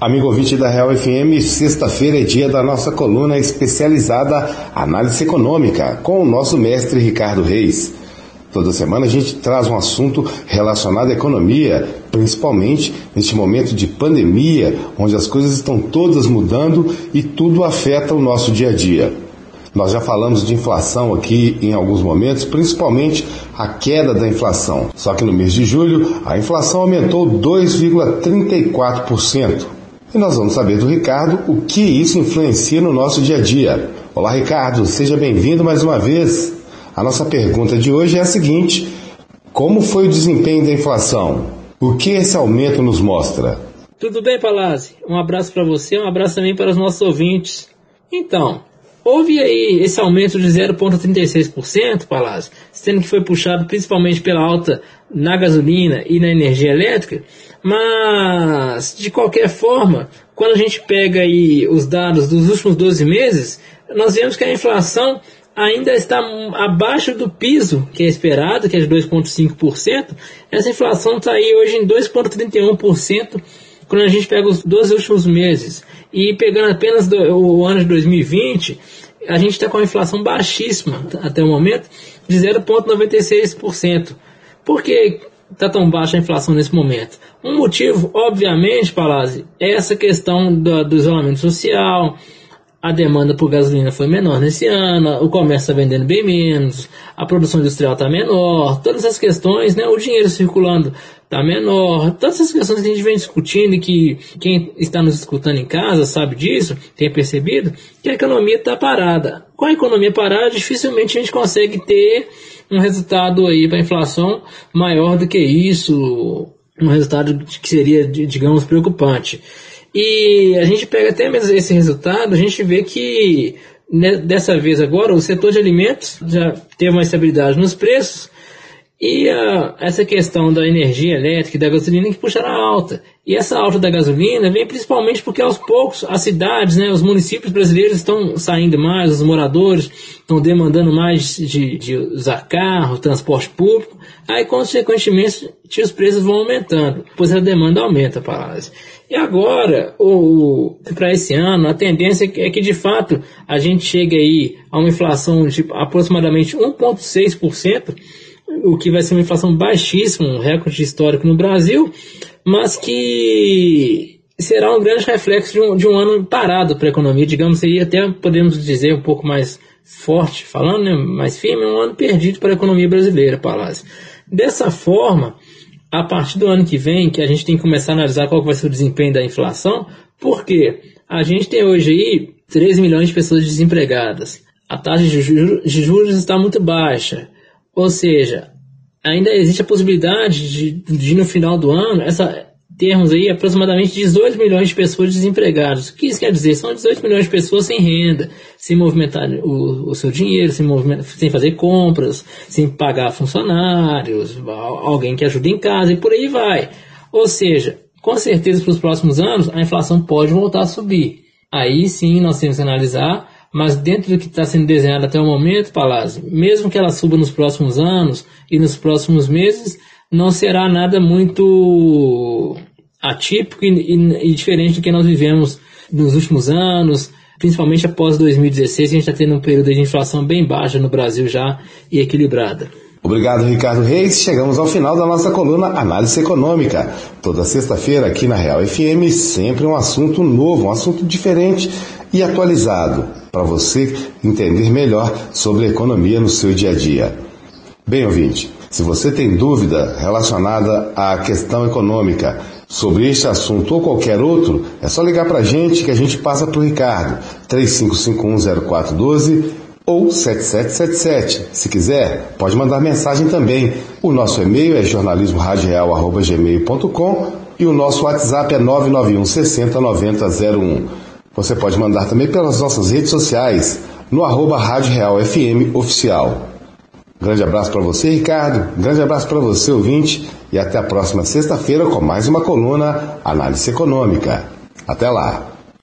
Amigo ouvinte da Real FM, sexta-feira é dia da nossa coluna especializada Análise Econômica, com o nosso mestre Ricardo Reis. Toda semana a gente traz um assunto relacionado à economia, principalmente neste momento de pandemia, onde as coisas estão todas mudando e tudo afeta o nosso dia a dia. Nós já falamos de inflação aqui em alguns momentos, principalmente a queda da inflação. Só que no mês de julho, a inflação aumentou 2,34%. E nós vamos saber do Ricardo o que isso influencia no nosso dia a dia. Olá, Ricardo, seja bem-vindo mais uma vez. A nossa pergunta de hoje é a seguinte: como foi o desempenho da inflação? O que esse aumento nos mostra? Tudo bem, Palazzi? Um abraço para você, um abraço também para os nossos ouvintes. Então, houve aí esse aumento de 0,36%, Palazzi, sendo que foi puxado principalmente pela alta na gasolina e na energia elétrica, mas, de qualquer forma, quando a gente pega aí os dados dos últimos 12 meses, nós vemos que a inflação ainda está abaixo do piso que é esperado, que é de 2,5%. Essa inflação está aí hoje em 2,31%, quando a gente pega os 12 últimos meses. E pegando apenas o ano de 2020, a gente está com a inflação baixíssima até o momento, de 0,96%. Por que está tão baixa a inflação nesse momento? Um motivo, obviamente, Palazzi, é essa questão do isolamento social. A demanda por gasolina foi menor nesse ano, o comércio está vendendo bem menos, a produção industrial está menor, todas essas questões, né? O dinheiro circulando está menor, todas essas questões que a gente vem discutindo e que quem está nos escutando em casa sabe disso, tem percebido que a economia está parada. Com a economia parada, dificilmente a gente consegue ter um resultado aí para a inflação maior do que isso, um resultado que seria, digamos, preocupante. E a gente pega até mesmo esse resultado, a gente vê que dessa vez agora o setor de alimentos já teve uma estabilidade nos preços e essa questão da energia elétrica e da gasolina que puxaram a alta. E essa alta da gasolina vem principalmente porque aos poucos as cidades, né, os municípios brasileiros estão saindo mais, os moradores estão demandando mais de usar carro, transporte público, aí consequentemente os preços vão aumentando, pois a demanda aumenta para isso. E agora, para esse ano, a tendência é que, de fato, a gente chegue aí a uma inflação de aproximadamente 1,6%, o que vai ser uma inflação baixíssima, um recorde histórico no Brasil, mas que será um grande reflexo de um ano parado para a economia, digamos aí, até podemos dizer um pouco mais forte falando, né, mais firme, um ano perdido para a economia brasileira, Palazzi. Dessa forma, a partir do ano que vem, que a gente tem que começar a analisar qual vai ser o desempenho da inflação, porque a gente tem hoje aí 13 milhões de pessoas desempregadas. A taxa de juros está muito baixa, ou seja, ainda existe a possibilidade de no final do ano, termos aí aproximadamente 18 milhões de pessoas desempregadas. O que isso quer dizer? São 18 milhões de pessoas sem renda, sem movimentar o seu dinheiro, sem fazer compras, sem pagar funcionários, alguém que ajude em casa e por aí vai. Ou seja, com certeza para os próximos anos a inflação pode voltar a subir. Aí sim nós temos que analisar, mas dentro do que está sendo desenhado até o momento, Palazzi, mesmo que ela suba nos próximos anos e nos próximos meses, não será nada muito atípico e diferente do que nós vivemos nos últimos anos, principalmente após 2016, que a gente está tendo um período de inflação bem baixa no Brasil já e equilibrada. Obrigado, Ricardo Reis. Chegamos ao final da nossa coluna Análise Econômica. Toda sexta-feira aqui na Real FM, sempre um assunto novo, um assunto diferente e atualizado, para você entender melhor sobre a economia no seu dia a dia. Bem, ouvinte, se você tem dúvida relacionada à questão econômica sobre este assunto ou qualquer outro, é só ligar para a gente que a gente passa para o Ricardo, 35510412 ou 7777. Se quiser, pode mandar mensagem também. O nosso e-mail é jornalismoradial@gmail.com e o nosso WhatsApp é 991 60 90 01. Você pode mandar também pelas nossas redes sociais, no @Rádio Real FM Oficial. Grande abraço para você, Ricardo. Grande abraço para você, ouvinte. E até a próxima sexta-feira com mais uma coluna Análise Econômica. Até lá.